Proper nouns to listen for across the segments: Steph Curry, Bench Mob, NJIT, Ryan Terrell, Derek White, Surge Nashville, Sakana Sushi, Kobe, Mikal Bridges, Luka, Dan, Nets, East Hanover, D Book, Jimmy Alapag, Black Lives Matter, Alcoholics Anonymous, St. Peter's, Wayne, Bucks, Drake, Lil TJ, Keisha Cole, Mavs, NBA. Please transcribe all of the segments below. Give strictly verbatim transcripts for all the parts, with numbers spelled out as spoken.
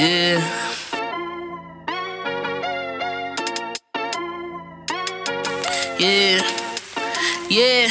Yeah. Yeah. Yeah,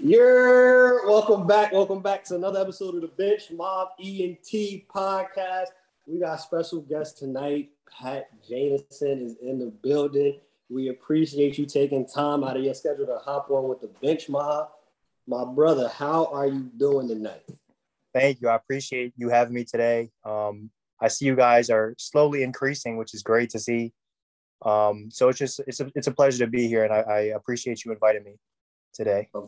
Yeah, welcome back. Welcome back to another episode of the Bench Mob E and T podcast. We got a special guest tonight. Pat Janison is in the building. We appreciate you taking time out of your schedule to hop on with the Bench Mob. My brother, how are you doing tonight? Thank you. I appreciate you having me today. Um, I see you guys are slowly increasing, which is great to see. Um, so it's just it's a, it's a pleasure to be here, and I, I appreciate you inviting me today. Um,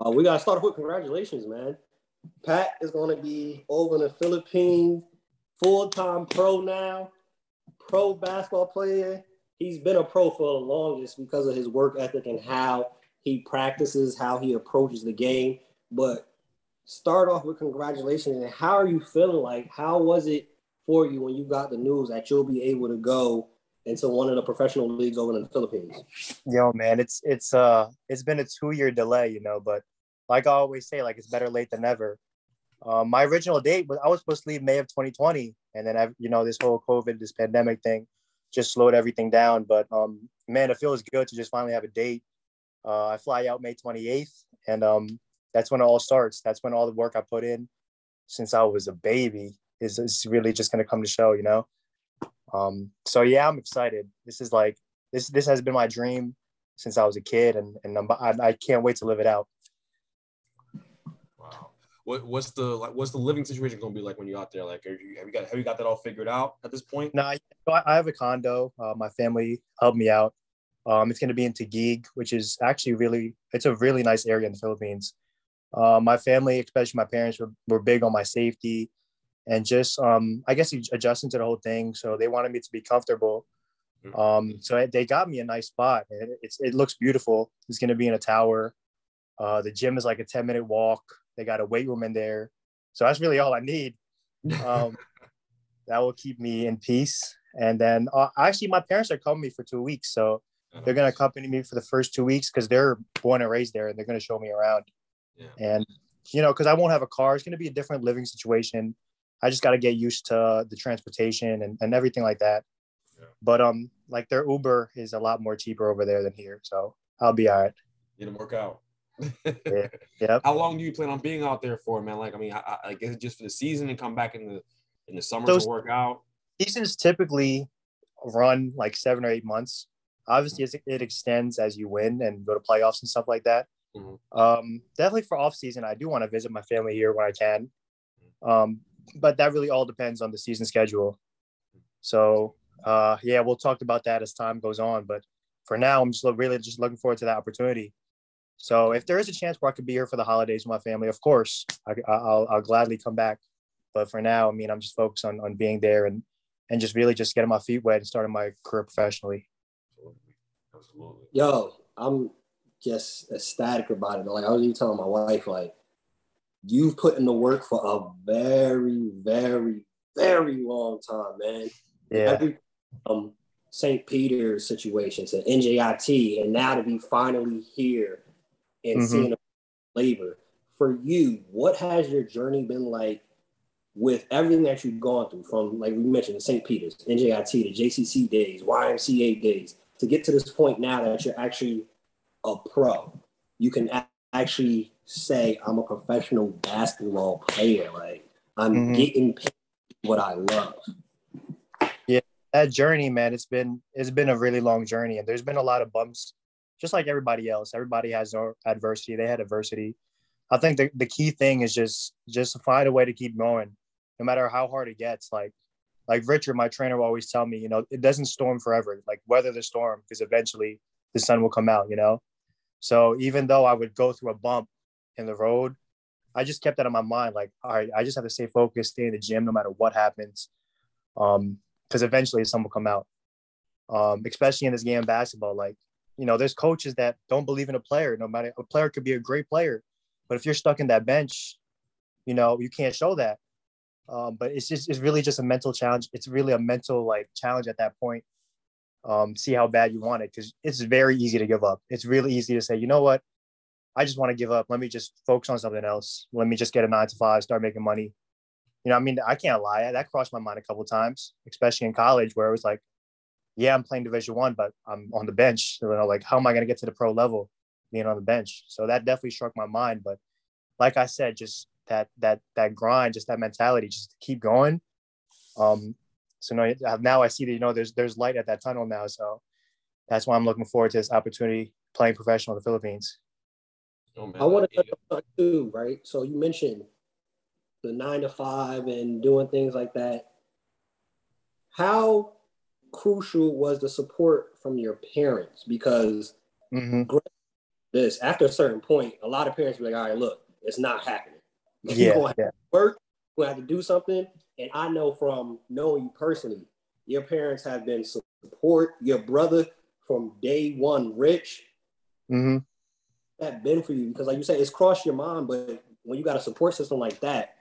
Uh, we got to start with congratulations, man. Pat is going to be over in the Philippines, full-time pro now, pro basketball player. He's been a pro for the longest because of his work ethic and how he practices, how he approaches the game. But start off with congratulations. And how are you feeling? Like, how was it for you when you got the news that you'll be able to go into one of the professional leagues over in the Philippines? Yo, man, it's it's uh it's been a two-year delay, you know. But like I always say, like, it's better late than never. Um, my original date was I was supposed to leave May of twenty twenty, and then I, you know, this whole COVID, this pandemic thing, just slowed everything down. But um, man, it feels good to just finally have a date. Uh, I fly out May twenty-eighth, and um, that's when it all starts. That's when all the work I put in since I was a baby is is really just gonna come to show, you know. Um, so yeah, I'm excited. This is like, this, this has been my dream since I was a kid, and, and I'm, I, I can't wait to live it out. Wow. What, what's the, like, what's the living situation going to be like when you're out there? Like, are you, have you got, have you got that all figured out at this point? No, I, I have a condo. Uh, my family helped me out. Um, it's going to be in Taguig, which is actually really, it's a really nice area in the Philippines. Uh, my family, especially my parents, were, were big on my safety. And just, um, I guess, adjusting to the whole thing. So they wanted me to be comfortable. Um, so they got me a nice spot. It, it's, it looks beautiful. It's going to be in a tower. Uh, the gym is like a ten-minute walk. They got a weight room in there. So that's really all I need. Um, that will keep me in peace. And then, uh, actually, my parents are coming with me for two weeks. So they're going to accompany me for the first two weeks because they're born and raised there, and they're going to show me around. Yeah. And, you know, because I won't have a car, it's going to be a different living situation. I just got to get used to the transportation and, and everything like that. Yeah. But um, like, their Uber is a lot more cheaper over there than here. So I'll be all right. You didn't work out. Yeah. Yep. How long do you plan on being out there for, man? Like, I mean, I, I guess just for the season and come back in the, in the summer so to work out? Seasons typically run like seven or eight months. Obviously, mm-hmm. it extends as you win and go to playoffs and stuff like that. Mm-hmm. Um, definitely for off season, I do want to visit my family here when I can. Um, But that really all depends on the season schedule. So, uh, yeah, we'll talk about that as time goes on. But for now, I'm just really just looking forward to that opportunity. So if there is a chance where I could be here for the holidays with my family, of course, I, I'll, I'll gladly come back. But for now, I mean, I'm just focused on, on being there and, and just really just getting my feet wet and starting my career professionally. Absolutely. Yo, I'm just ecstatic about it. Like, I was even telling my wife, like, you've put in the work for a very, very, very long time, man. Yeah. Every, um, Saint Peter's situations and N J I T, and now to be finally here and mm-hmm. seeing the labor. For you, what has your journey been like with everything that you've gone through, from, like we mentioned, Saint Peter's, N J I T, the J C C days, Y M C A days, to get to this point now that you're actually a pro? You can actually say, I'm a professional basketball player. Like, I'm mm-hmm. getting paid what I love. Yeah, that journey, man, it's been it's been a really long journey, and there's been a lot of bumps, just like everybody else. Everybody has adversity. They had adversity. I think the, the key thing is just just find a way to keep going. no matter how hard it gets. Like, like Richard, my trainer, will always tell me, you know, it doesn't storm forever. Like, weather the storm, because eventually the sun will come out, you know? So even though I would go through a bump in the road, I just kept that in my mind. Like, all right, I just have to stay focused, stay in the gym no matter what happens. Um, because eventually the sun will come out. Um, especially in this game of basketball. Like, you know, there's coaches that don't believe in a player. No matter, a player could be a great player, but if you're stuck in that bench, you know, you can't show that. Um, but it's just, it's really just a mental challenge. It's really a mental like challenge at that point. Um, see how bad you want it. Cause it's very easy to give up. It's really easy to say, you know what? I just want to give up. Let me just focus on something else. Let me just get a nine to five, start making money. You know, I mean, I can't lie. That crossed my mind a couple of times, especially in college, where it was like, yeah, I'm playing Division One, but I'm on the bench. You know, like, how am I going to get to the pro level being on the bench? So that definitely struck my mind. But like I said, just that that that grind, just that mentality, just to keep going. Um, so now, now I see that, you know, there's there's light at that tunnel now. So that's why I'm looking forward to this opportunity playing professional in the Philippines. Oh, I want to touch on too, right? So you mentioned the nine to five and doing things like that. How crucial was the support from your parents? Because mm-hmm. this after a certain point, a lot of parents be like, all right, look, it's not happening. Yeah, you yeah. work, you have to do something. And I know from knowing you personally, your parents have been support, your brother from day one, Rich. Mm-hmm. That been for you? Because like you said, it's crossed your mind, but when you got a support system like that,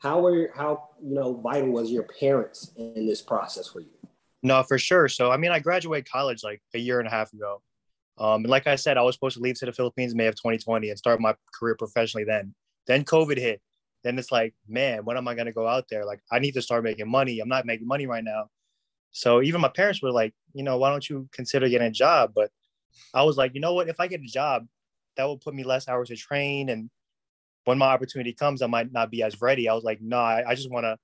how were how you know vital was your parents in this process for you? No, for sure. So, I mean, I graduated college like a year and a half ago. Um, and like I said, I was supposed to leave to the Philippines in May of twenty twenty and start my career professionally then. Then COVID hit. Then it's like, man, when am I going to go out there? Like, I need to start making money. I'm not making money right now. So even my parents were like, you know, why don't you consider getting a job? But I was like, you know what? If I get a job, that will put me less hours to train. And when my opportunity comes, I might not be as ready. I was like, no, I, I just want to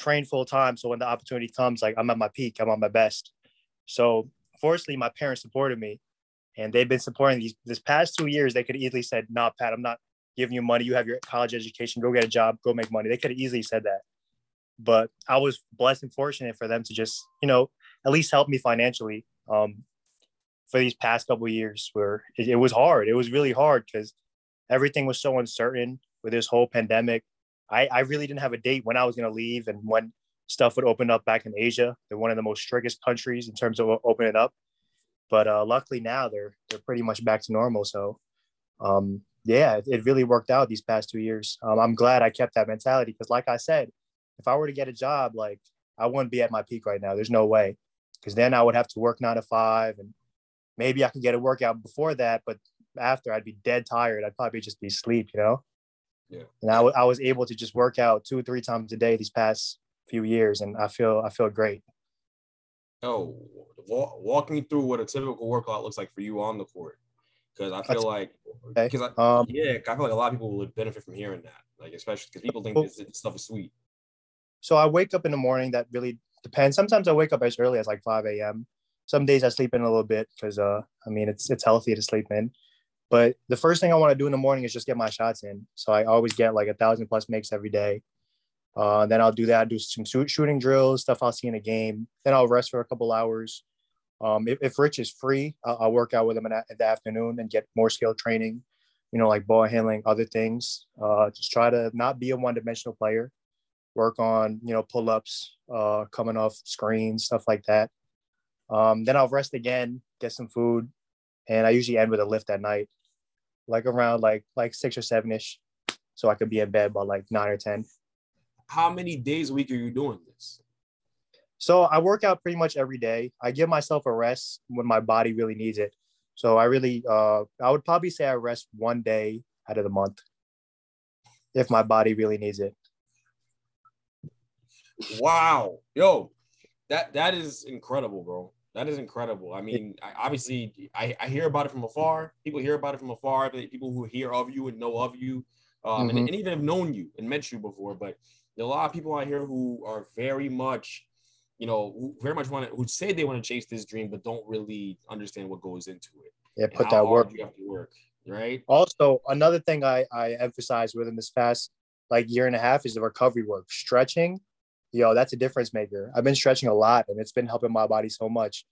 train full time. So when the opportunity comes, like, I'm at my peak, I'm at my best. So fortunately, my parents supported me, and they've been supporting these this past two years. They could have easily said, "No, nah, Pat, I'm not giving you money. You have your college education. Go get a job. Go make money." They could have easily said that, but I was blessed and fortunate for them to just, you know, at least help me financially um, for these past couple of years, where it, it was hard. It was really hard because everything was so uncertain with this whole pandemic. I, I really didn't have a date when I was going to leave and when stuff would open up back in Asia. They're one of the most strictest countries in terms of opening up. But uh, luckily now they're they're pretty much back to normal. So, um, yeah, it, it really worked out these past two years. Um, I'm glad I kept that mentality because, like I said, if I were to get a job, like, I wouldn't be at my peak right now. There's no way, because then I would have to work nine to five, and maybe I could get a workout before that. But after, I'd be dead tired. I'd probably just be asleep, you know? Yeah. And I, w- I was able to just work out two or three times a day these past few years, and I feel I feel great. Oh, walk, walk me through what a typical workout looks like for you on the court, because I feel like, because okay. I um, yeah, I feel like a lot of people would benefit from hearing that, like, especially because people think this, this stuff is sweet. So I wake up in the morning. That really depends. Sometimes I wake up as early as like five a.m. Some days I sleep in a little bit because uh, I mean it's it's healthy to sleep in. But the first thing I want to do in the morning is just get my shots in. So I always get like a thousand plus makes every day. Uh, then I'll do that. I'll do some shooting drills, stuff I'll see in a game. Then I'll rest for a couple hours. Um, if, if Rich is free, I'll, I'll work out with him in, in the afternoon and get more skill training, you know, like ball handling, other things. Uh, just try to not be a one-dimensional player. Work on, you know, pull-ups, uh, coming off screens, stuff like that. Um, then I'll rest again, get some food. And I usually end with a lift at night, like around like like six or seven ish, so I could be in bed by like nine or ten. How many days a week are you doing this? So I work out pretty much every day. I give myself a rest when my body really needs it. So I really, uh, I would probably say I rest one day out of the month if my body really needs it. Wow, yo, that that is incredible, bro. That is incredible. I mean, I, obviously, I, I hear about it from afar. People hear about it from afar. People who hear of you and know of you, um, mm-hmm. and, and even have known you and met you before. But there are a lot of people out here who are very much, you know, who very much want to, who say they want to chase this dream, but don't really understand what goes into it. Yeah, put that work. You have to work, right? Also, another thing I, I emphasize with them is fast like year and a half is the recovery work. Stretching, yo, that's a difference maker. I've been stretching a lot and it's been helping my body so much.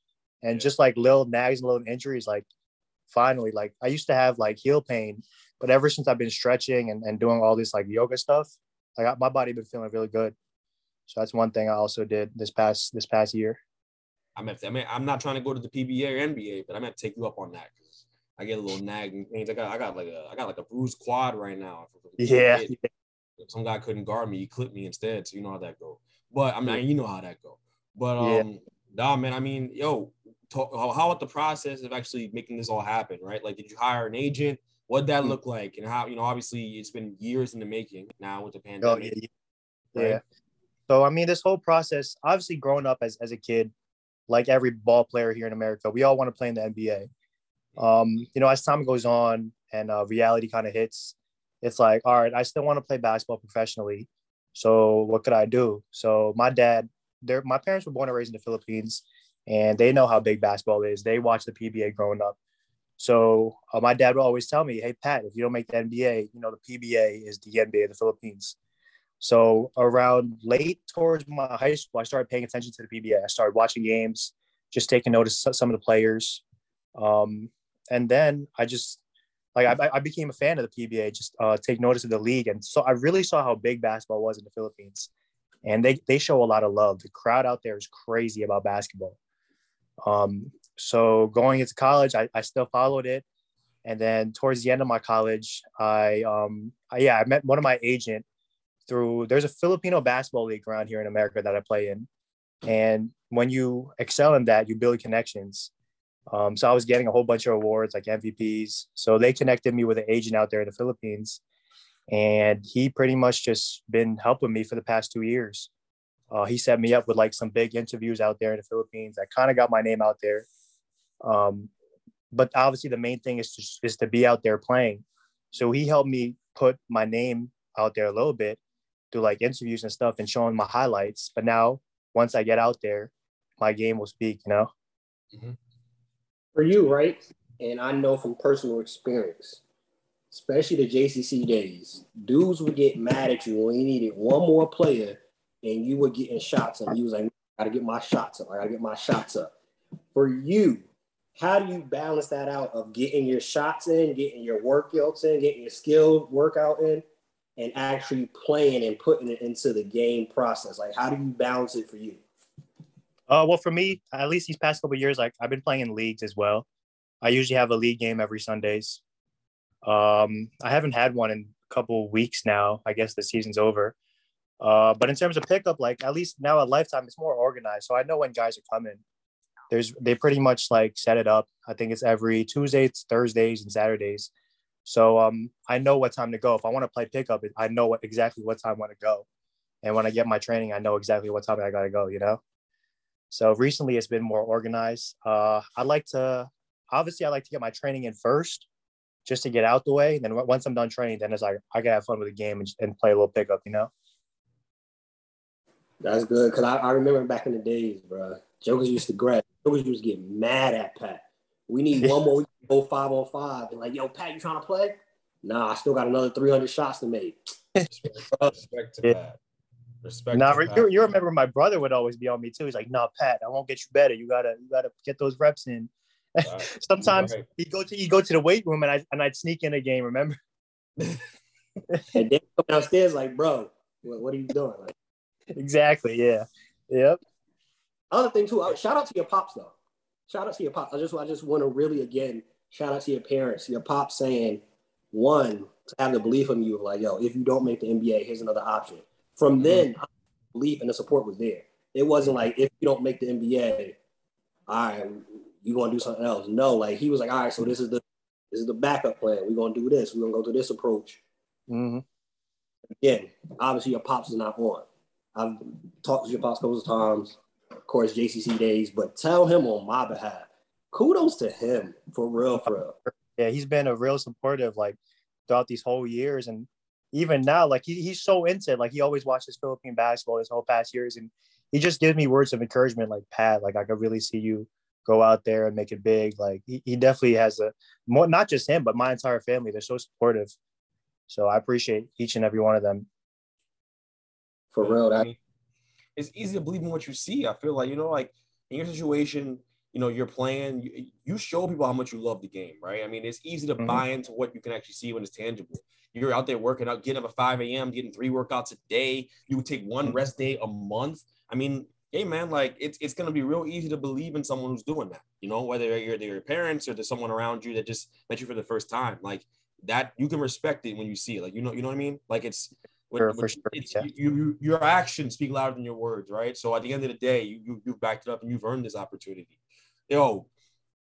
And yeah. just like little nags and little injuries, like finally, like I used to have like heel pain, but ever since I've been stretching and, and doing all this like yoga stuff, like I, my body been feeling really good. So that's one thing I also did this past this past year. I'm at, I mean, I'm not trying to go to the P B A or N B A, but I'm gonna take you up on that because I get a little nagging pains. I got I got like a I got like a bruised quad right now. Yeah. If some guy couldn't guard me, he clipped me instead. So you know how that go. But I mean, you know how that go. But um, yeah. nah, man. I mean, yo, talk, how, how about the process of actually making this all happen, right? Like, did you hire an agent? What'd that look like? And how, you know, obviously it's been years in the making now with the pandemic. Oh, yeah. Right? yeah. So I mean, this whole process, obviously, growing up as as a kid, like every ball player here in America, we all want to play in the N B A. Um, you know, as time goes on and uh, reality kind of hits, it's like, all right, I still want to play basketball professionally. So what could I do? So my dad, they're, my parents were born and raised in the Philippines, and they know how big basketball is. They watched the P B A growing up. So uh, my dad would always tell me, hey, Pat, if you don't make the N B A, you know, the P B A is the N B A of the Philippines. So around late towards my high school, I started paying attention to the P B A. I started watching games, just taking notice of some of the players. Um, and then I just, like, I, I became a fan of the P B A, just uh, take notice of the league. And so I really saw how big basketball was in the Philippines. And they they show a lot of love. The crowd out there is crazy about basketball. Um, so going into college, I, I still followed it. And then towards the end of my college, I, um, I yeah, I met one of my agents through, there's a Filipino basketball league around here in America that I play in. And when you excel in that, you build connections. Um, so I was getting a whole bunch of awards, like M V Ps. So they connected me with an agent out there in the Philippines. And he pretty much just been helping me for the past two years. Uh, he set me up with like some big interviews out there in the Philippines. I kind of got my name out there. Um, but obviously the main thing is to, is to be out there playing. So he helped me put my name out there a little bit through like interviews and stuff and showing my highlights. But now once I get out there, my game will speak, you know? Mm-hmm. For you, right? And I know from personal experience, especially the J C C days, dudes would get mad at you when you needed one more player and you were getting shots up. You was like, I gotta get my shots up. I gotta get my shots up. For you, how do you balance that out of getting your shots in, getting your workouts in, getting your skill workout in, and actually playing and putting it into the game process? Like, how do you balance it for you? Uh, well, for me, at least these past couple of years, like I've been playing in leagues as well. I usually have a league game every Sundays. Um, I haven't had one in a couple of weeks now. I guess the season's over. Uh, but in terms of pickup, like at least now at Lifetime, it's more organized. So I know when guys are coming. There's they pretty much like set it up. I think it's every Tuesdays, Thursdays, and Saturdays. So um, I know what time to go. If I want to play pickup, I know what, exactly what time I want to go. And when I get my training, I know exactly what time I got to go, you know? So recently it's been more organized. Uh, I like to, obviously I like to get my training in first just to get out the way. And then w- once I'm done training, then it's like, I can have fun with the game and, and play a little pickup, you know? That's good. Cause I, I remember back in the days, bro, jokers used to grab, jokers used to get mad at Pat. We need one more, we can go five on five. And like, yo, Pat, you trying to play? Nah, I still got another three hundred shots to make. Respect to Pat. Respect. Now, you, you remember my brother would always be on me too. He's like, "No, Pat, I won't get you better. You gotta, you gotta get those reps in." Right. Sometimes right. he go to he go to the weight room, and I and I'd sneak in a game. Remember? And then come downstairs like, "Bro, what, what are you doing?" Like, exactly. Yeah. Yep. Other thing too. Shout out to your pops though. Shout out to your pops. I just I just want to really again shout out to your parents. Your pops saying one to have the belief in you, like, "Yo, if you don't make the N B A, here's another option." From then, I believe and the support was there. It wasn't like, if you don't make the N B A, all right, you're going to do something else. No, like he was like, all right, so this is the this is the backup plan. We're going to do this. We're going to go through this approach. Mm-hmm. Again, obviously your pops is not on. I've talked to your pops a couple of times, of course, J C C days, but tell him on my behalf, kudos to him for real, for real. Yeah, he's been a real supportive like throughout these whole years. And even now, like he, he's so into it. Like he always watches Philippine basketball his whole past years. And he just gives me words of encouragement. Like, Pat, like I could really see you go out there and make it big. Like he, he definitely has a more, not just him, but my entire family. They're so supportive. So I appreciate each and every one of them. for yeah, real. That I mean, it's easy to believe in what you see. I feel like, you know, like in your situation, you know, you're playing, you, you show people how much you love the game, right? I mean, it's easy to mm-hmm. buy into what you can actually see when it's tangible. You're out there working out, getting up at five a.m., getting three workouts a day. You would take one rest day a month. I mean, hey, man, like it's it's going to be real easy to believe in someone who's doing that, you know, whether you're your parents or there's someone around you that just met you for the first time, like that you can respect it when you see it. Like, you know, you know what I mean? Like it's, when, sure, when, sure, it's yeah. you, you, your actions speak louder than your words, right? So at the end of the day, you, you, you've backed it up and you've earned this opportunity. Yo,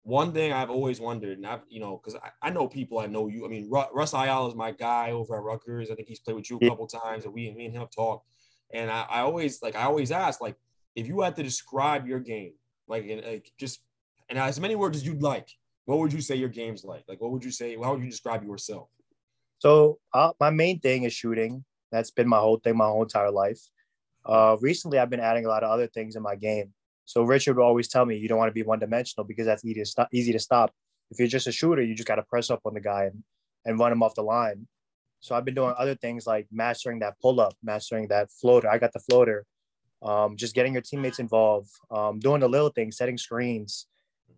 one thing I've always wondered, and I've, you know, because I, I know people, I know you. I mean, Ru- Russ Ayala is my guy over at Rutgers. I think he's played with you a couple times, and we and me and him talk. And I, I always, like, I always ask, like, if you had to describe your game, like, in, like just, and as many words as you'd like, what would you say your game's like? Like, what would you say? How would you describe yourself? So uh, my main thing is shooting. That's been my whole thing, my whole entire life. Uh, recently, I've been adding a lot of other things in my game. So Richard would always tell me, you don't want to be one-dimensional because that's easy to stop. Easy to stop. If you're just a shooter, you just got to press up on the guy and, and run him off the line. So I've been doing other things like mastering that pull-up, mastering that floater. I got the floater. Um, just getting your teammates involved, um, doing the little things, setting screens,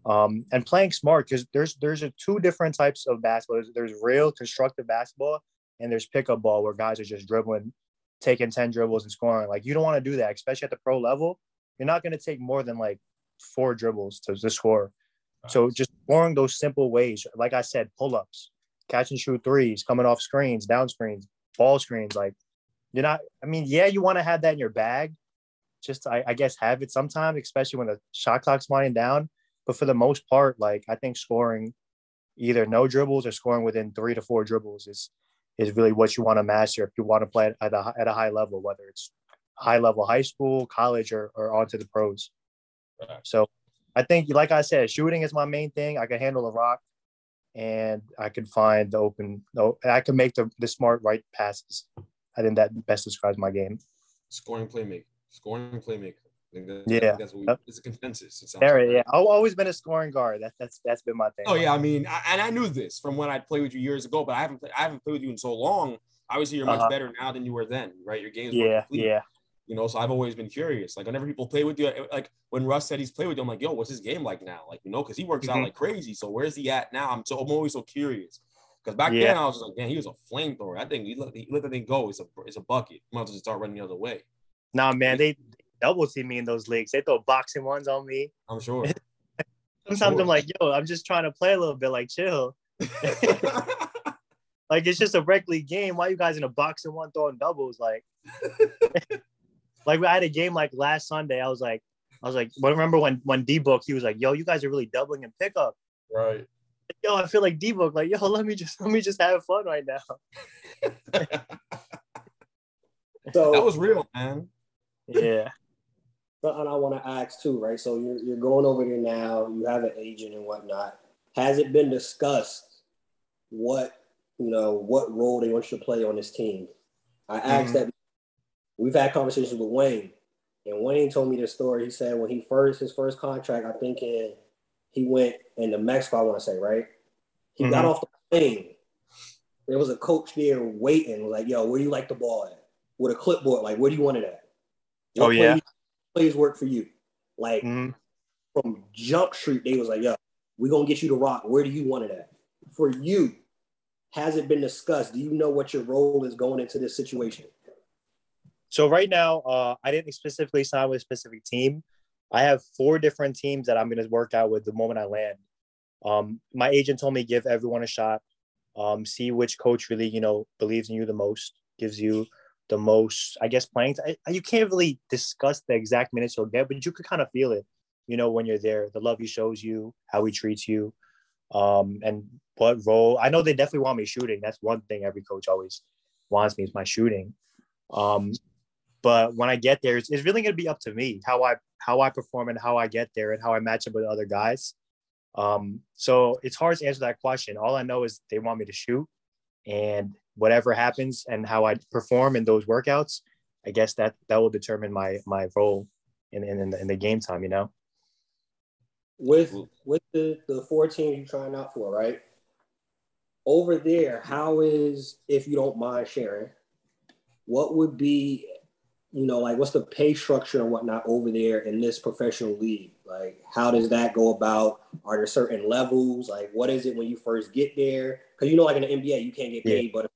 um, and playing smart. Because there's there's a two different types of basketball. There's, there's real constructive basketball, and there's pickup ball where guys are just dribbling, taking ten dribbles and scoring. Like, you don't want to do that, especially at the pro level. You're not going to take more than like four dribbles to, to score. Nice. So just scoring those simple ways, like I said, pull-ups, catch and shoot threes, coming off screens, down screens, ball screens. Like, you're not. I mean, yeah, you want to have that in your bag. Just, I, I guess, have it sometimes, especially when the shot clock's winding down. But for the most part, like, I think scoring either no dribbles or scoring within three to four dribbles is is really what you want to master if you want to play at a, at a high level, whether it's high level high school, college, or, or onto the pros. Right. So I think, like I said, shooting is my main thing. I can handle a rock, and I can find the open, no, I can make the, the smart right passes. I think that best describes my game. Scoring playmaker. Scoring and playmaker. I think that, yeah, I think that's what we, yep. It's a consensus. It right, yeah, I've always been a scoring guard. That's that's that's been my thing. Oh yeah, I mean, I, and I knew this from when I played with you years ago, but I haven't played, I haven't played with you in so long. Obviously, you're much uh-huh. better now than you were then, right? Your games, yeah, complete, yeah. You know, so I've always been curious. Like, whenever people play with you, like when Russ said he's played with you, I'm like, yo, what's his game like now? Like, you know, because he works mm-hmm. out like crazy. So where's he at now? I'm so I'm always so curious. Because back yeah. then I was just like, man, he was a flamethrower. I think he let he let the thing go. It's a it's a bucket. You might as well just start running the other way. Nah, man, they double team me in those leagues. They throw boxing ones on me. I'm sure. Sometimes I'm, sure. I'm like, yo, I'm just trying to play a little bit, like, chill. Like, it's just a rec league game. Why are you guys in a boxing one throwing doubles? Like, like I had a game like last Sunday. I was like, I was like, well, remember when when D Book, he was like, yo, you guys are really doubling in pickup. Right. Like, yo, I feel like D Book. Like, yo, let me just let me just have fun right now. So that was real, man. Yeah. Something I want to ask too, right? So you're you're going over there now, you have an agent and whatnot. Has it been discussed what, you know, what role they want you to play on this team? I asked mm-hmm. that. We've had conversations with Wayne, and Wayne told me this story. He said when he first, his first contract, I think in, he went into Mexico, I want to say, right? He mm-hmm. got off the plane. There was a coach there waiting, like, yo, where do you like the ball at? With a clipboard, like, where do you want it at? What oh yeah, plays, plays work for you. Like mm-hmm. from Jump Street, they was like, "Yo, we're gonna get you to rock. Where do you want it at?" For you, has it been discussed? Do you know what your role is going into this situation? So right now, uh, I didn't specifically sign with a specific team. I have four different teams that I'm gonna work out with the moment I land. Um, my agent told me give everyone a shot. Um, see which coach really, you know, believes in you the most, gives you the most, I guess, playing. I, you can't really discuss the exact minutes you'll get, but you could kind of feel it, you know, when you're there, the love he shows you, how he treats you, um, and what role. I know they definitely want me shooting. That's one thing every coach always wants me is my shooting. Um, but when I get there, it's, it's really going to be up to me, how I how I perform and how I get there and how I match up with other guys. Um, so it's hard to answer that question. All I know is they want me to shoot, and whatever happens and how I perform in those workouts, I guess that that will determine my my role in in, in the game time, you know? With with the, the four teams you're trying out for, right? Over there, how is, if you don't mind sharing, what would be you know, like what's the pay structure and whatnot over there in this professional league? Like, how does that go about? Are there certain levels? Like, what is it when you first get there? Because, you know, like in the N B A, you can't get paid, yeah. but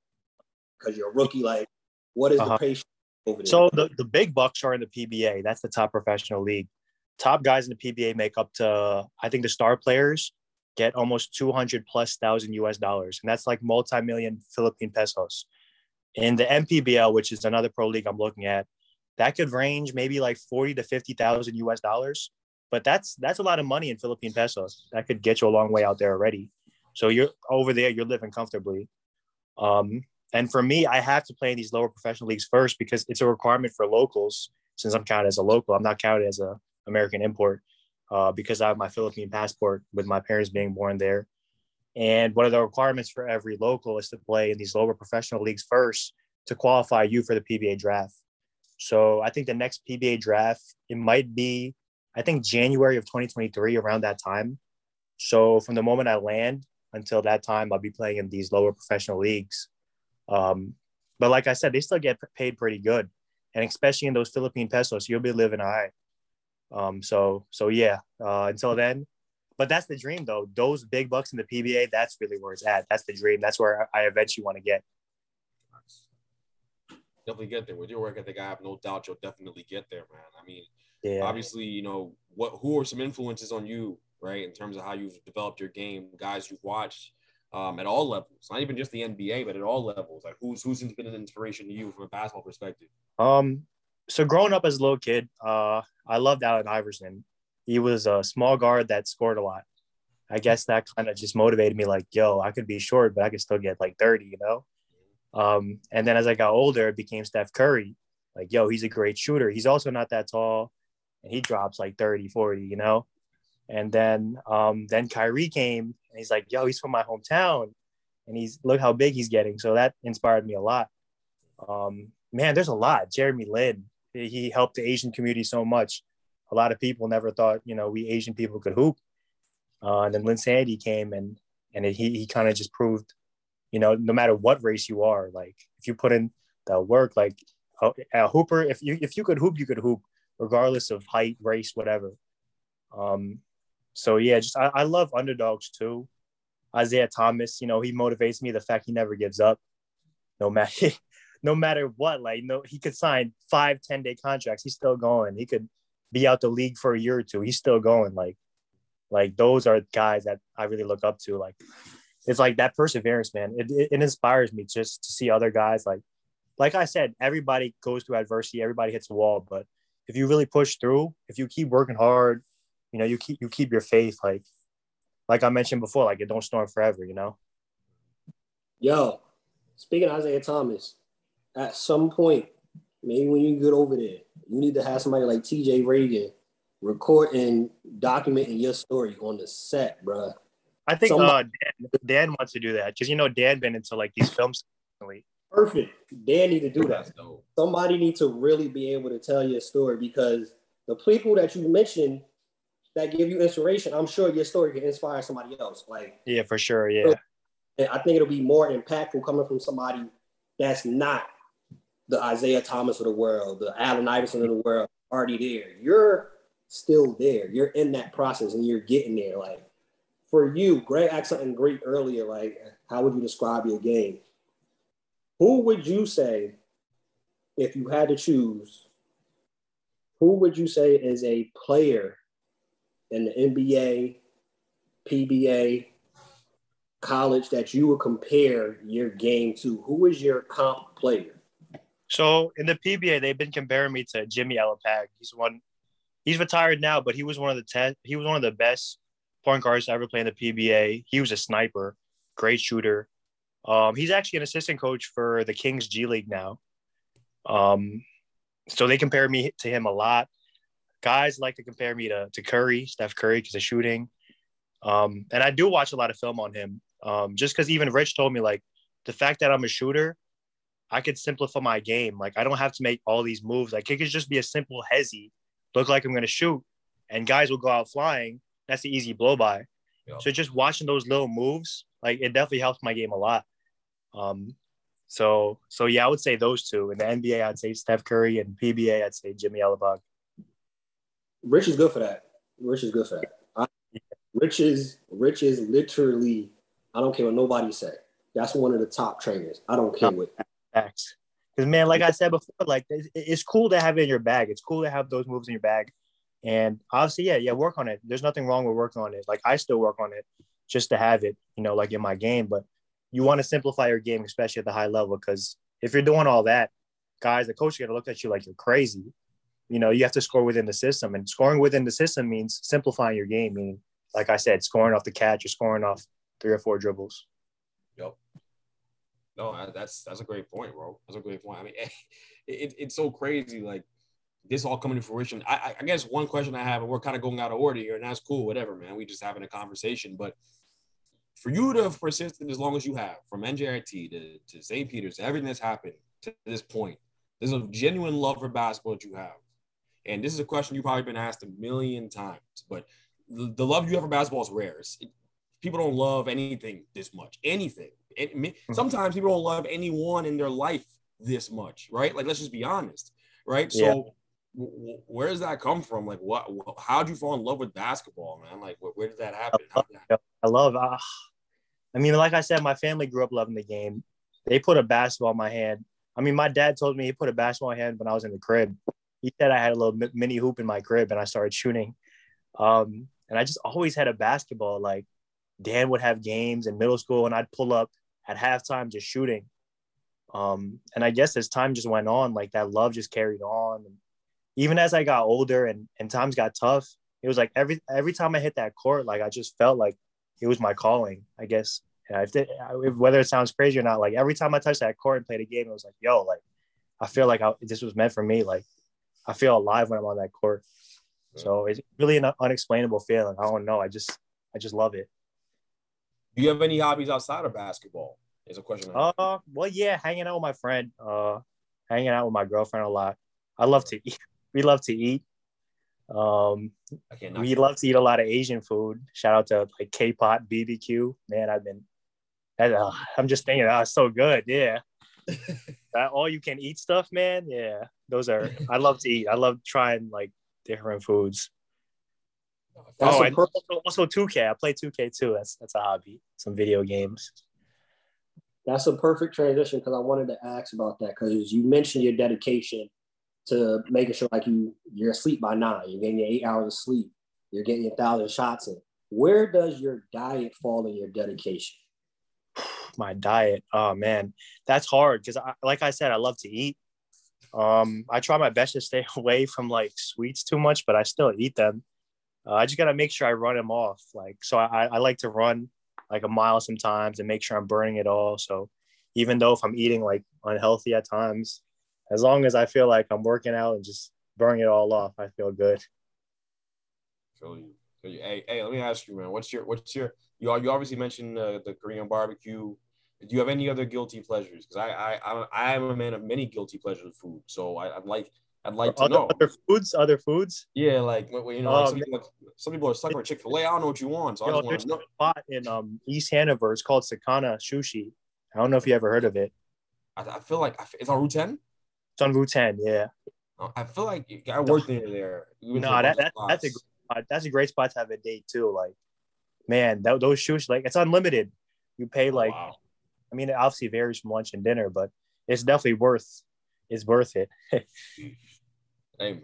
because you're a rookie, like what is uh-huh. the pay structure over there? So the, the big bucks are in the P B A. That's the top professional league. Top guys in the P B A make up to, I think the star players get almost two hundred plus thousand U S dollars. And that's like multi-million Philippine pesos. In the M P B L, which is another pro league I'm looking at, that could range maybe like forty to fifty thousand U S dollars. But that's that's a lot of money in Philippine pesos. That could get you a long way out there already. So you're over there, you're living comfortably. Um, and for me, I have to play in these lower professional leagues first because it's a requirement for locals. Since I'm counted as a local, I'm not counted as a American import uh, because I have my Philippine passport with my parents being born there. And one of the requirements for every local is to play in these lower professional leagues first to qualify you for the P B A draft. So I think the next P B A draft, it might be, I think, January of twenty twenty-three, around that time. So from the moment I land until that time, I'll be playing in these lower professional leagues. Um, but like I said, they still get paid pretty good. And especially in those Philippine pesos, you'll be living all right. Um, so, so yeah, uh, until then. But that's the dream, though. Those big bucks in the P B A, that's really where it's at. That's the dream. That's where I eventually want to get. Definitely get there. With your work ethic, I have no doubt you'll definitely get there, man. I mean, yeah. Obviously, you know, what? Who are some influences on you, right, in terms of how you've developed your game, guys you've watched um, at all levels, not even just the N B A, but at all levels? Like, who's who's been an inspiration to you from a basketball perspective? Um, So growing up as a little kid, uh, I loved Allen Iverson. He was a small guard that scored a lot. I guess that kind of just motivated me like, yo, I could be short, but I could still get like thirty, you know? Um, and then as I got older, it became Steph Curry. Like, yo, he's a great shooter. He's also not that tall. And he drops like thirty, forty, you know? And then um, then Kyrie came and he's like, yo, he's from my hometown. And he's look how big he's getting. So that inspired me a lot. Um, man, there's a lot. Jeremy Lin, he helped the Asian community so much. A lot of people never thought, you know, we Asian people could hoop. Uh, and then Lin Sandy came and and it, he he kind of just proved, you know, no matter what race you are, like if you put in the work, like a, a hooper, if you if you could hoop, you could hoop, regardless of height, race, whatever. Um, so yeah, just I, I love underdogs too. Isaiah Thomas, you know, he motivates me. The fact he never gives up, no matter no matter what, like no, he could sign five ten day contracts. He's still going. He could be out the league for a year or two. He's still going. Like, like those are guys that I really look up to. Like, it's like that perseverance, man. It, it, it inspires me just to see other guys. Like, like I said, everybody goes through adversity. Everybody hits a wall. But if you really push through, if you keep working hard, you know, you keep, you keep your faith. Like, like I mentioned before, like it don't storm forever, you know? Yo, speaking of Isaiah Thomas, at some point, maybe when you get over there, you need to have somebody like T J Reagan record and documenting your story on the set, bro. I think somebody- uh, Dan, Dan wants to do that because, you know, Dan been into like these films. Perfect. Dan need to do that. Somebody need to really be able to tell your story because the people that you mentioned that give you inspiration, I'm sure your story can inspire somebody else. Like, yeah, for sure. Yeah. I think it'll be more impactful coming from somebody that's not the Isaiah Thomas of the world, the Allen Iverson of the world, already there. You're still there. You're in that process and you're getting there. Like for you, Greg asked something great earlier, like how would you describe your game? Who would you say, if you had to choose, who would you say is a player in the N B A, P B A, college that you would compare your game to? Who is your comp player? So in the P B A, they've been comparing me to Jimmy Alapag. He's one, he's retired now, but he was one of the ten, he was one of the best point guards to ever play in the P B A. He was a sniper, great shooter. Um, he's actually an assistant coach for the Kings G League now. Um, so they compare me to him a lot. Guys like to compare me to to Curry, Steph Curry, because of shooting. Um, and I do watch a lot of film on him, um, just because even Rich told me like the fact that I'm a shooter, I could simplify my game. Like, I don't have to make all these moves. Like, it could just be a simple hezzy, look like I'm going to shoot, and guys will go out flying. That's the easy blow-by. Yeah. So just watching those little moves, like, it definitely helps my game a lot. Um, So, so yeah, I would say those two. In the N B A, I'd say Steph Curry, and P B A, I'd say Jimmy Alapag. Rich is good for that. Rich is good for that. I, yeah. Rich is Rich is literally, I don't care what nobody say. That's one of the top trainers. I don't care no, what. Facts. Because, man, like I said before, like it's, it's cool to have it in your bag. It's cool to have those moves in your bag. And obviously, yeah, yeah, work on it. There's nothing wrong with working on it. Like, I still work on it just to have it, you know, like in my game. But you want to simplify your game, especially at the high level, because if you're doing all that, guys, the coach is going to look at you like you're crazy. You know, you have to score within the system. And scoring within the system means simplifying your game, meaning, like I said, scoring off the catch or scoring off three or four dribbles. Yep. No, that's that's a great point, bro. That's a great point. I mean, it, it, it's so crazy, like, this all coming to fruition. I, I guess one question I have, and we're kind of going out of order here, and that's cool, whatever, man. We just having a conversation. But for you to have persisted as long as you have, from N J I T to, to Saint Peter's, everything that's happened to this point, there's a genuine love for basketball that you have. And this is a question you've probably been asked a million times, but the love you have for basketball is rare. It's, it, people don't love anything this much, anything. It, sometimes people don't love anyone in their life this much, right? Like, let's just be honest, right? Yeah. So where does that come from? Like, what, how did you fall in love with basketball, man? Like, where, where did that happen? I love, that I, love uh, I mean, like I said, my family grew up loving the game. They put a basketball in my hand. I mean, my dad told me he put a basketball in my hand when I was in the crib. He said I had a little mini hoop in my crib and I started shooting. Um, and I just always had a basketball. Like, Dan would have games in middle school and I'd pull up at halftime just shooting. Um, and I guess as time just went on, like, that love just carried on. And even as I got older and, and times got tough, it was like every every time I hit that court, like, I just felt like it was my calling, I guess. And if it, if, whether it sounds crazy or not, like, every time I touched that court and played a game, it was like, yo, like, I feel like I, this was meant for me. Like, I feel alive when I'm on that court. Yeah. So it's really an unexplainable feeling. I don't know. I just I just love it. Do you have any hobbies outside of basketball? Is a question. Uh, well, yeah, hanging out with my friend, uh, hanging out with my girlfriend a lot. I love to eat. We love to eat. Um, we love to eat a lot of Asian food. Shout out to, like, K-pop, B B Q. Man, I've been, uh, I'm just thinking, oh, it's so good. Yeah. That all you can eat stuff, man. Yeah. Those are, I love to eat. I love trying, like, different foods. That's oh, and also, also two K. I play two K too. That's, that's a hobby. Some video games. That's a perfect transition, because I wanted to ask about that, because you mentioned your dedication to making sure, like, you, you're asleep by nine, you're getting your eight hours of sleep, you're getting your thousand shots in. Where does your diet fall in your dedication? My diet, oh man, that's hard, because I, like I said, I love to eat. Um, I try my best to stay away from, like, sweets too much, but I still eat them. Uh, I just gotta make sure I run them off. Like, so I, I like to run like a mile sometimes and make sure I'm burning it all. So even though if I'm eating, like, unhealthy at times, as long as I feel like I'm working out and just burning it all off, I feel good. Feel you. Feel you. Hey, hey, let me ask you, man. What's your, what's your, you you obviously mentioned uh, the Korean barbecue. Do you have any other guilty pleasures? Because I, I, I, I am a man of many guilty pleasures of food. So I, I'd like, I'd like to other, know. Other foods, other foods. Yeah, like, you know, um, like some, people, some people are stuck on Chick-fil-A. I don't know what you want. So yo, I just want to know. There's a spot in um, East Hanover. It's called Sakana Sushi. I don't know if you ever heard of it. I, I feel like I, it's on Route ten. It's on Route ten, yeah. I feel like I worked near there. No, that, that, that's a great, that's a great spot to have a date too. Like, man, that, those sushi, like, it's unlimited. You pay like, oh, wow. I mean, it obviously varies from lunch and dinner, but it's definitely worth. It's worth it. Hey man,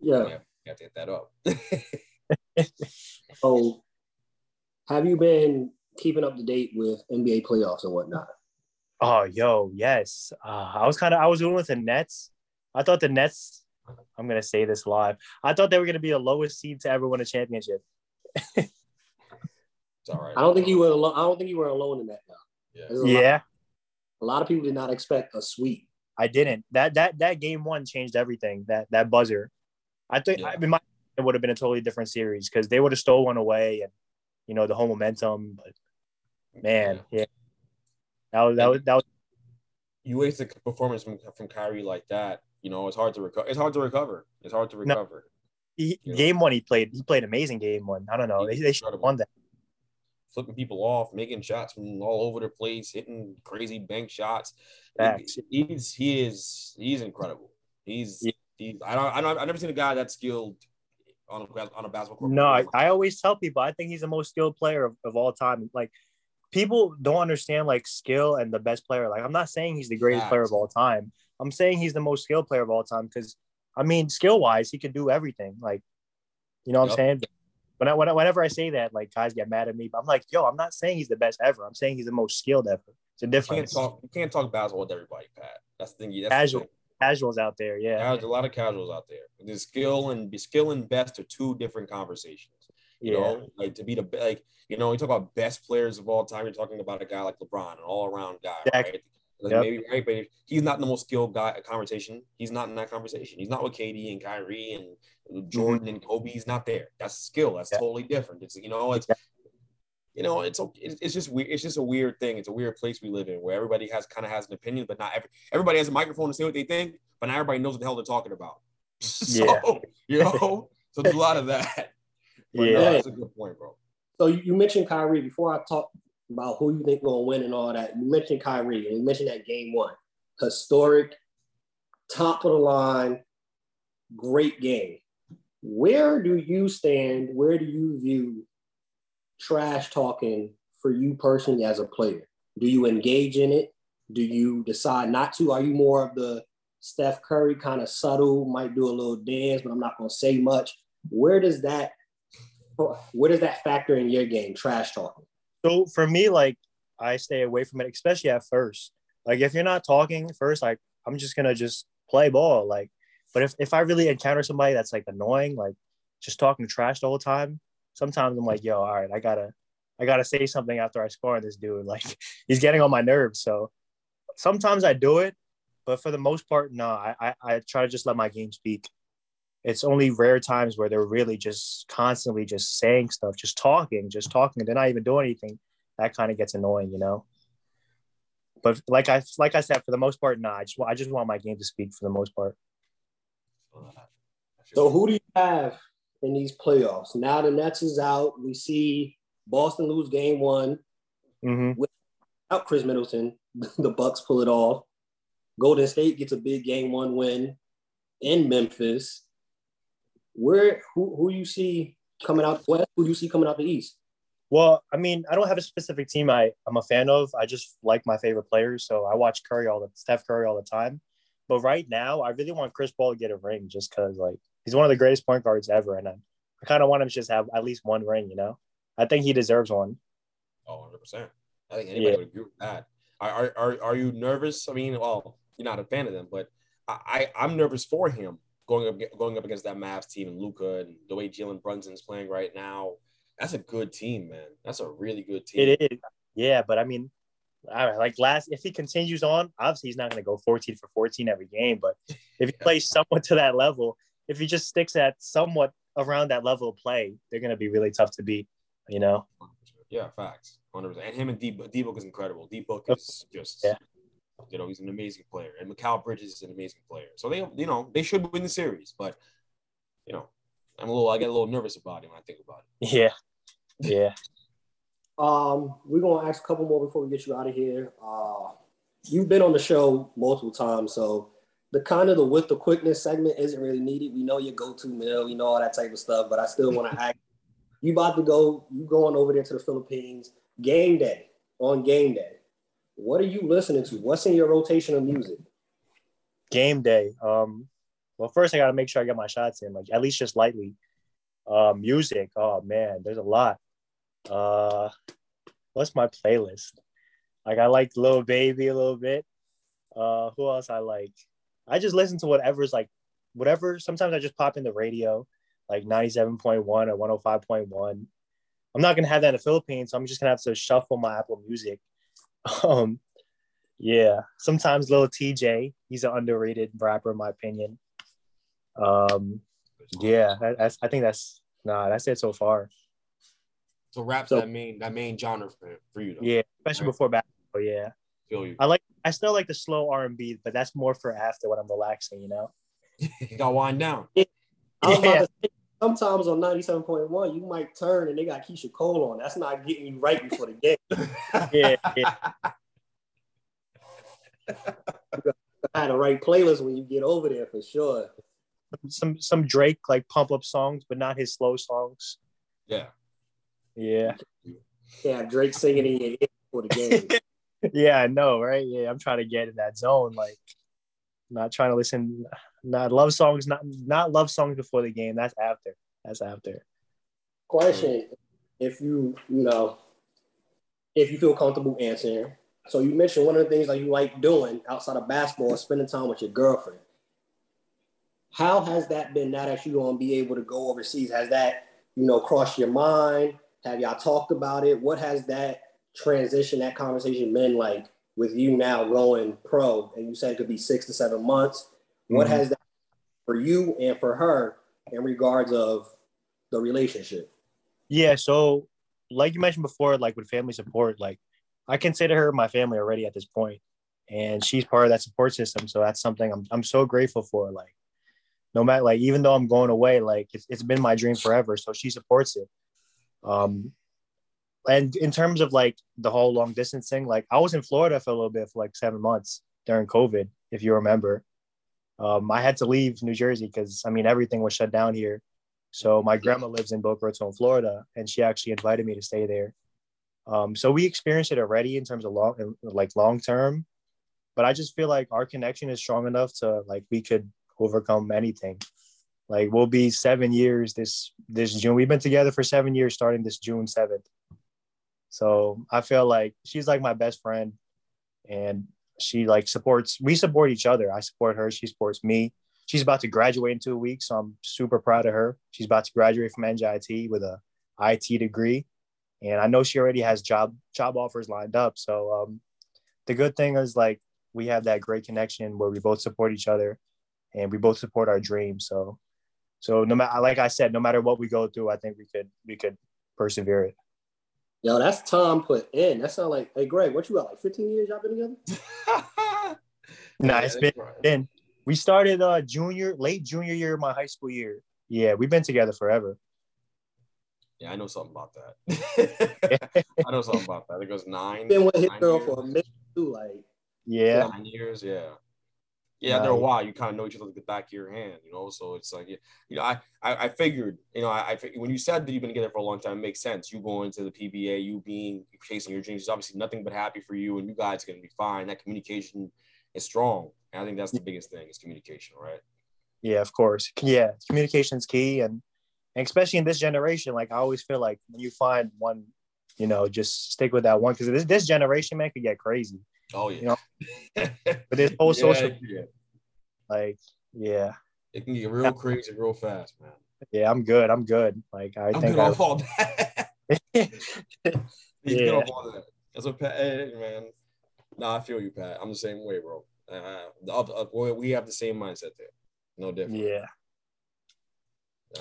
yeah, yeah, got to hit that up. So, have you been keeping up to date with N B A playoffs and whatnot? Oh, yo, yes. Uh, I was kind of, I was doing with the Nets. I thought the Nets, I'm going to say this live, I thought they were going to be the lowest seed to ever win a championship. It's all right. I don't think you were alone. I don't think you were alone in that. Though. Yeah. A, yeah. Lot, a lot of people did not expect a sweep. I didn't. That, that, that game one changed everything. That, that buzzer. I think yeah. I mean, my, it would have been a totally different series, because they would have stole one away and, you know, the whole momentum, but man. Yeah. yeah. That was, that was, that was. You waste a performance from, from Kyrie like that. You know, it's hard to recover. It's hard to recover. It's hard to recover. No, he, game know? one, he played. He played amazing game one. I don't know. He, they should have won that. flipping people off, making shots from all over the place, hitting crazy bank shots. Facts. He, he's he is he's incredible. He's yeah. he's I don't I don't I've never seen a guy that skilled on a on a basketball court. No, I, I always tell people I think he's the most skilled player of, of all time. Like, people don't understand like skill and the best player. Like, I'm not saying he's the greatest Facts. player of all time. I'm saying he's the most skilled player of all time because, I mean, skill-wise, he could do everything. Like, you know what yep. I'm saying? When I, when I, whenever I say that, like, guys get mad at me. But I'm like, yo, I'm not saying he's the best ever. I'm saying he's the most skilled ever. It's a difference. You can't talk, you can't talk basketball with everybody, Pat. That's the thing. That's Casual, the thing. Casuals out there, yeah. There's a lot of casuals out there. The skill and skill and best are two different conversations. You yeah. know, like, to be the like, you know, you talk about best players of all time. You're talking about a guy like LeBron, an all-around guy, exactly. right? Like yep. maybe, right, but he's not the most skilled guy at conversation. He's not in that conversation. He's not with K D and Kyrie and Jordan and Kobe. He's not there. That's skill. That's yeah. totally different. It's, you know, it's, yeah. you know, it's, it's just weird. It's just a weird thing. It's a weird place we live in where everybody has kind of has an opinion, but not every, everybody has a microphone to say what they think, but not everybody knows what the hell they're talking about. so, yeah. you know, so there's a lot of that. But yeah. No, that's a good point, bro. So you mentioned Kyrie before I talked about who you think will win and all that. You mentioned Kyrie, and you mentioned that game one. Historic, top of the line, great game. Where do you stand? Where do you view trash talking for you personally as a player? Do you engage in it? Do you decide not to? Are you more of the Steph Curry kind of subtle, might do a little dance, but I'm not going to say much? Where does that, where does that factor in your game, trash talking? So for me, like, I stay away from it, especially at first. Like, if you're not talking first, like, I'm just going to just play ball. Like, but if, if I really encounter somebody that's, like, annoying, like, just talking trash the whole time, sometimes I'm like, yo, all right, I got to I gotta say something after I score this dude. Like, he's getting on my nerves. So sometimes I do it, but for the most part, no, I, I, I try to just let my game speak. It's only rare times where they're really just constantly just saying stuff, just talking, just talking. They're not even doing anything. That kind of gets annoying, you know? But like I like I said, for the most part, nah, I just, I just want my game to speak for the most part. So who do you have in these playoffs? Now the Nets is out. We see Boston lose game one. Mm-hmm. Without Chris Middleton, the Bucks pull it off. Golden State gets a big game one win in Memphis. Where who who you see coming out west? Who do you see coming out the east? Well, I mean, I don't have a specific team I, I'm a fan of. I just like my favorite players. So I watch Curry all the Steph Curry all the time. But right now, I really want Chris Paul to get a ring just because, like, he's one of the greatest point guards ever. And I, I kind of want him to just have at least one ring, you know? I think he deserves one. Oh, one hundred percent. I think anybody yeah. would agree with that. Are, are, are you nervous? I mean, well, you're not a fan of them, but I, I, I'm nervous for him. Going up, going up against that Mavs team and Luka and the way Jalen Brunson's playing right now, that's a good team, man. That's a really good team. It is, yeah. But I mean, all right, like last, if he continues on, obviously he's not going to go fourteen for fourteen every game. But if he plays somewhat to that level, if he just sticks at somewhat around that level of play, they're going to be really tough to beat. You know? Yeah, facts. one hundred percent. And him and D Book is incredible. D Book is just. Yeah. You know, he's an amazing player, and Mikal Bridges is an amazing player. So they, you know, they should win the series. But you know, I'm a little, I get a little nervous about it when I think about it. Yeah, yeah. um, we're gonna ask a couple more before we get you out of here. Uh, you've been on the show multiple times, so the kind of the with the quickness segment isn't really needed. We know your go-to meal, you know, all that type of stuff. But I still want to ask you about to go. You going over there to the Philippines game day on game day? What are you listening to? What's in your rotation of music? Game day. Um, well, first I got to make sure I get my shots in, like at least just lightly. Uh, music. Oh man, there's a lot. Uh, what's my playlist? Like I like Lil Baby a little bit. Uh, who else I like? I just listen to whatever's like, whatever. Sometimes I just pop in the radio, like ninety-seven point one or one oh five point one. I'm not gonna have that in the Philippines, so I'm just gonna have to shuffle my Apple Music. Um, yeah, sometimes Lil T J, he's an underrated rapper in my opinion. Um, yeah, that, that's, I think that's, nah, that's it so far. So rap's so, that main, that main genre for, for you though. Yeah, especially right? before basketball, yeah. Feel you. I like, I still like the slow R and B, but that's more for after when I'm relaxing, you know? You gotta wind down. Yeah. I was about to say, sometimes on ninety-seven point one, you might turn and they got Keisha Cole on. That's not getting you right before the game. yeah, yeah. You got to have the right playlist when you get over there for sure. Some some Drake, like, pump-up songs, but not his slow songs. Yeah. Yeah. Yeah, Drake singing in your ear before the game. Yeah, I know, right? Yeah, I'm trying to get in that zone, like, not trying to listen, not love songs, not not love songs before the game. That's after. That's after. Question, if you, you know, if you feel comfortable answering. So you mentioned one of the things that you like doing outside of basketball is spending time with your girlfriend. How has that been now that you're going to be able to go overseas? Has that, you know, crossed your mind? Have y'all talked about it? What has that transition, that conversation been like with you now going pro? And you said it could be six to seven months. Mm-hmm. What has that been for you and for her in regards of the relationship? Yeah, so like you mentioned before, like with family support, like I consider her my family already at this point, and she's part of that support system. So that's something I'm I'm so grateful for. Like, no matter, like, even though I'm going away, like, it's, it's been my dream forever. So she supports it. Um, and in terms of, like, the whole long distance thing, like, I was in Florida for a little bit for like seven months during COVID, if you remember. Um, I had to leave New Jersey because, I mean, everything was shut down here. So my grandma lives in Boca Raton, Florida, and she actually invited me to stay there. Um, so we experienced it already in terms of long, like, long term, but I just feel like our connection is strong enough to, like, we could overcome anything. Like, we'll be seven years this this June. We've been together for seven years starting this June seventh. So I feel like she's like my best friend, and she, like, supports, we support each other. I support her, she supports me. She's about to graduate in two weeks, so I'm super proud of her. She's about to graduate from N J I T with a I T degree, and I know she already has job job offers lined up. So um, the good thing is, like, we have that great connection where we both support each other and we both support our dreams. So, so no matter, like I said, no matter what we go through, I think we could, we could persevere it. Yo, that's time put in. That sounds like, hey, Greg, what you got, like fifteen years y'all been together? Nah, it's been, been, we started uh, junior, late junior year of my high school year. Yeah, we've been together forever. Yeah, I know something about that. I know something about that. It goes nine. Been with his girl years. For a minute too, like. Yeah. Nine years, yeah. Yeah, after a while, you kind of know each other at the back of your hand, you know? So it's like, you know, I I, I figured, you know, I, I when you said that you've been together for a long time, it makes sense. You going to the P B A, you being, chasing your dreams, is obviously nothing but happy for you, and you guys are going to be fine. That communication is strong. And I think that's the biggest thing is communication, right? Yeah, of course. Yeah, communication is key. And, and especially in this generation, like, I always feel like when you find one, you know, just stick with that one. Because this, this generation, man, could get crazy. Oh yeah, you know? But this whole yeah, social, yeah. like, yeah, it can get real crazy real fast, man. Yeah, I'm good. I'm good. Like I I'm think I'll fall back. Yeah, get off all that. That's what Pat, hey, man. Nah, I feel you, Pat. I'm the same way, bro. Uh, the, uh, we have the same mindset there. No different. Yeah.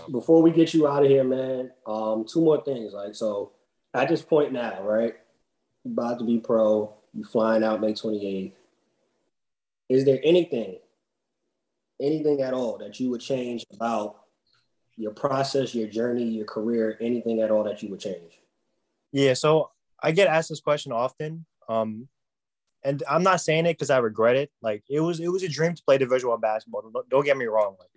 Um, Before we get you out of here, man, um, two more things. Like, so at this point now, right? You're about to be pro. You flying out May twenty-eighth. Is there anything, anything at all that you would change about your process, your journey, your career, anything at all that you would change? Yeah, so I get asked this question often. Um, and I'm not saying it because I regret it. Like, it was it was a dream to play Division I basketball. Don't, don't get me wrong. Like,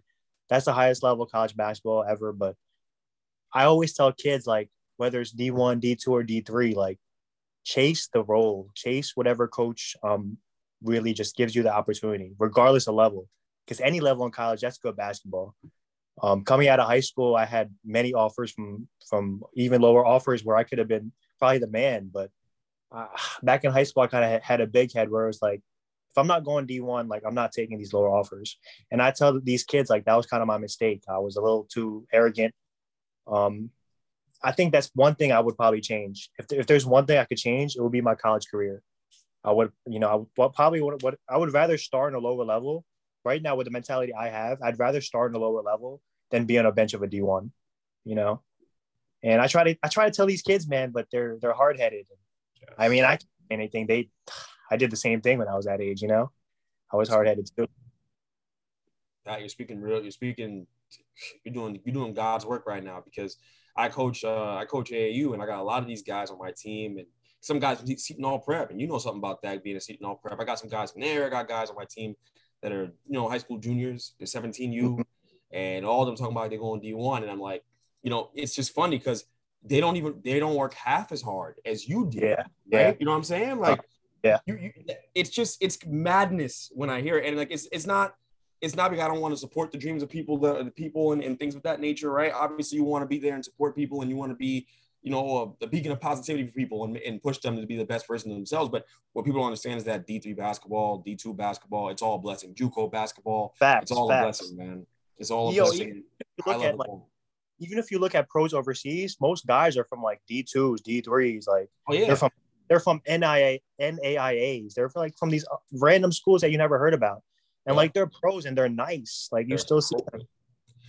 that's the highest level of college basketball ever. But I always tell kids, like, whether it's D one, D two, or D three, like, chase the role, chase whatever coach um, really just gives you the opportunity, regardless of level. Because any level in college, that's good basketball. Um, coming out of high school, I had many offers from from even lower offers where I could have been probably the man. But uh, back in high school, I kind of had a big head where it was like, if I'm not going D one, like, I'm not taking these lower offers. And I tell these kids, like, that was kind of my mistake. I was a little too arrogant. Um, I think that's one thing I would probably change. If, if there's one thing I could change, it would be my college career. I would, you know, I would, probably would, would, I would rather start in a lower level. Right now, with the mentality I have, I'd rather start in a lower level than be on a bench of a D one, you know? And I try to, I try to tell these kids, man, but they're, they're hard headed. Yes. I mean, I can't do anything. They, I did the same thing when I was that age, you know, I was hard headed too. uh, you're speaking real, you're speaking, you're doing, you're doing God's work right now, because I coach, uh, I coach A A U, and I got a lot of these guys on my team, and some guys from Seton All Prep, and you know something about that, being a Seton All Prep. I got some guys from there. I got guys on my team that are, you know, high school juniors, they're seventeen U, and all of them talking about they're going D one, and I'm like, you know, it's just funny because they don't even, they don't work half as hard as you did. Yeah. Right? Yeah. You know what I'm saying? Like, yeah, you, you, it's just, it's madness when I hear it. And like, it's, it's not, it's not because I don't want to support the dreams of people, the, the people and, and things of that nature. Right. Obviously you want to be there and support people, and you want to be, you know, a, a beacon of positivity for people, and, and push them to be the best person themselves. But what people don't understand is that D three basketball, D two basketball, it's all a blessing. JUCO basketball. Facts, it's all facts. A blessing, man. It's all a Yo, blessing. I love like, even if you look at pros overseas, most guys are from like D twos, D threes. Like, oh, yeah. they're from they're from N I A, N A I As. They're from, like from these random schools that you never heard about. And yeah. like they're pros and they're nice. Like you they're still see them.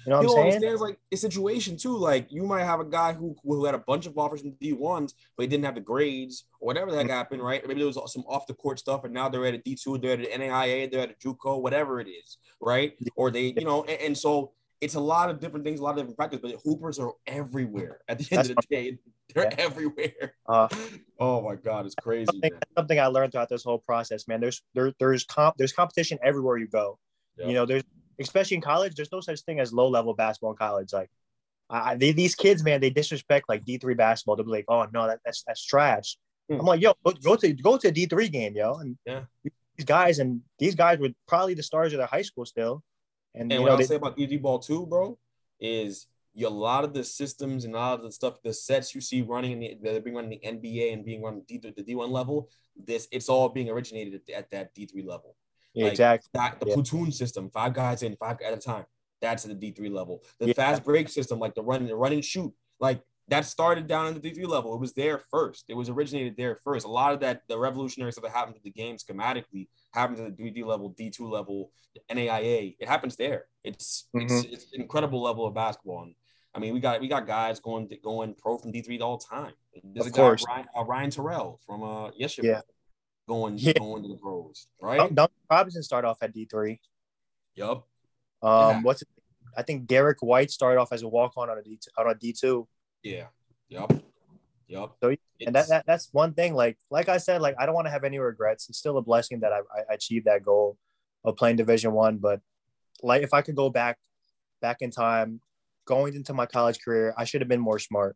You know what People I'm saying? Understand, like the situation too. Like you might have a guy who, who had a bunch of offers from D ones, but he didn't have the grades or whatever that happened, right? Maybe there was some off the court stuff, and now they're at a D two, they're at an N A I A, they're at a JUCO, whatever it is, right? Or they, you know, and, and so it's a lot of different things, a lot of different factors, but hoopers are everywhere. At the end That's of the funny. day, they're yeah. everywhere. Uh, oh my God, it's crazy. Something, man. something I learned throughout this whole process, man. There's there, there's comp there's competition everywhere you go. Yeah. You know, there's especially in college. There's no such thing as low level basketball in college. Like, I, they, these kids, man, they disrespect like D three basketball. They'll be like, oh no, that, that's that's trash. Hmm. I'm like, yo, go, go to go to a D three game, yo. And yeah. these guys and these guys were probably the stars of their high school still. And, and what know, I'll they, say about D three ball too, bro, is you, a lot of the systems and a lot of the stuff, the sets you see running in the, they're being run in the N B A and being run the D one level, this it's all being originated at, at that D three level. Yeah, like, exactly. That, the yeah. platoon system, five guys in, five at a time. That's at the D three level. The yeah. fast break system, like the run, the run and shoot, like that started down in the D three level. It was there first. It was originated there first. A lot of that, the revolutionary stuff that happened to the game schematically happened to the D three level, D two level, N A I A. It happens there. It's mm-hmm. it's it's an incredible level of basketball. And I mean, we got we got guys going going pro from D three all the time. There's of a course. guy Ryan, uh, Ryan Terrell from uh yesterday yeah. going yeah. going to the pros, right? Duncan Robinson started off at D three. Yup. Um, yeah. what's it, I think Derek White started off as a walk on on a D on a D two. Yeah. Yep. Yep. So, and it's, that, that that's one thing. Like, like I said, like I don't want to have any regrets. It's still a blessing that I, I achieved that goal of playing Division One. But like, if I could go back, back in time, going into my college career, I should have been more smart.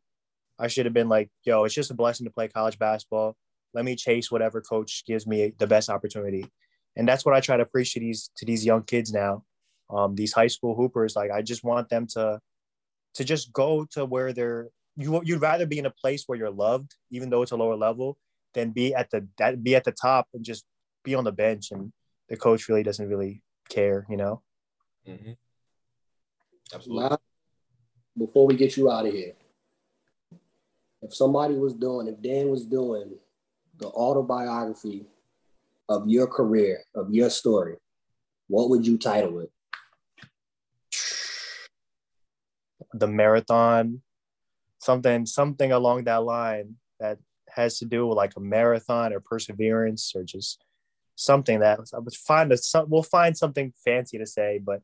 I should have been like, yo, it's just a blessing to play college basketball. Let me chase whatever coach gives me the best opportunity. And that's what I try to preach to these to these young kids now, um, these high school hoopers. Like, I just want them to, to just go to where they're. You, you'd rather be in a place where you're loved, even though it's a lower level, than be at the that be at the top and just be on the bench and the coach really doesn't really care, you know? Mm-hmm. Absolutely. Now, before we get you out of here, if somebody was doing, if Dan was doing the autobiography of your career, of your story, what would you title it? The Marathon. Something, something along that line that has to do with like a marathon or perseverance or just something that I would find a, we'll find something fancy to say, but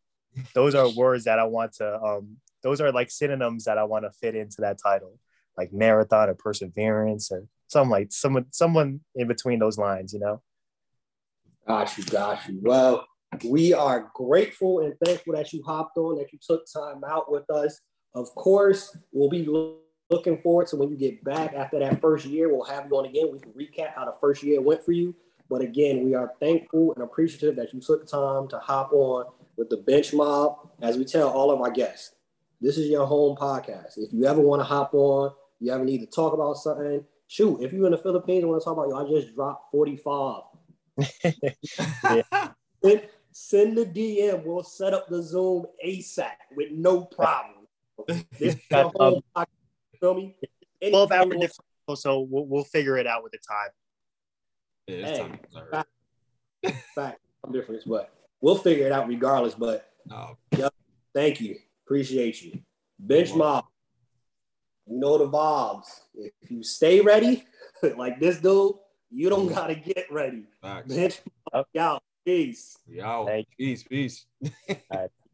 those are words that I want to, um, those are like synonyms that I want to fit into that title, like marathon or perseverance or something like someone, someone in between those lines, you know? Got you, got you. Well, we are grateful and thankful that you hopped on, that you took time out with us. Of course, we'll be looking forward to when you get back after that first year. We'll have you on again. We can recap how the first year went for you. But again, we are thankful and appreciative that you took time to hop on with the Bench Mob. As we tell all of our guests, this is your home podcast. If you ever want to hop on, you ever need to talk about something, shoot, if you're in the Philippines and want to talk about, y'all just dropped forty-five. yeah. send, send the D M. We'll set up the Zoom ASAP with no problem. This got, um, podcast, feel me? twelve hour difference, so we'll, we'll figure it out with the time. Yeah, hey, time fact, fact, difference, but we'll figure it out regardless. But oh. yeah, thank you, appreciate you, Bench Mob. You know the vibes. If you stay ready, like this dude, you don't gotta get ready. Facts. Bench Mob, y'all. Peace. Y'all. Peace. Peace. All right.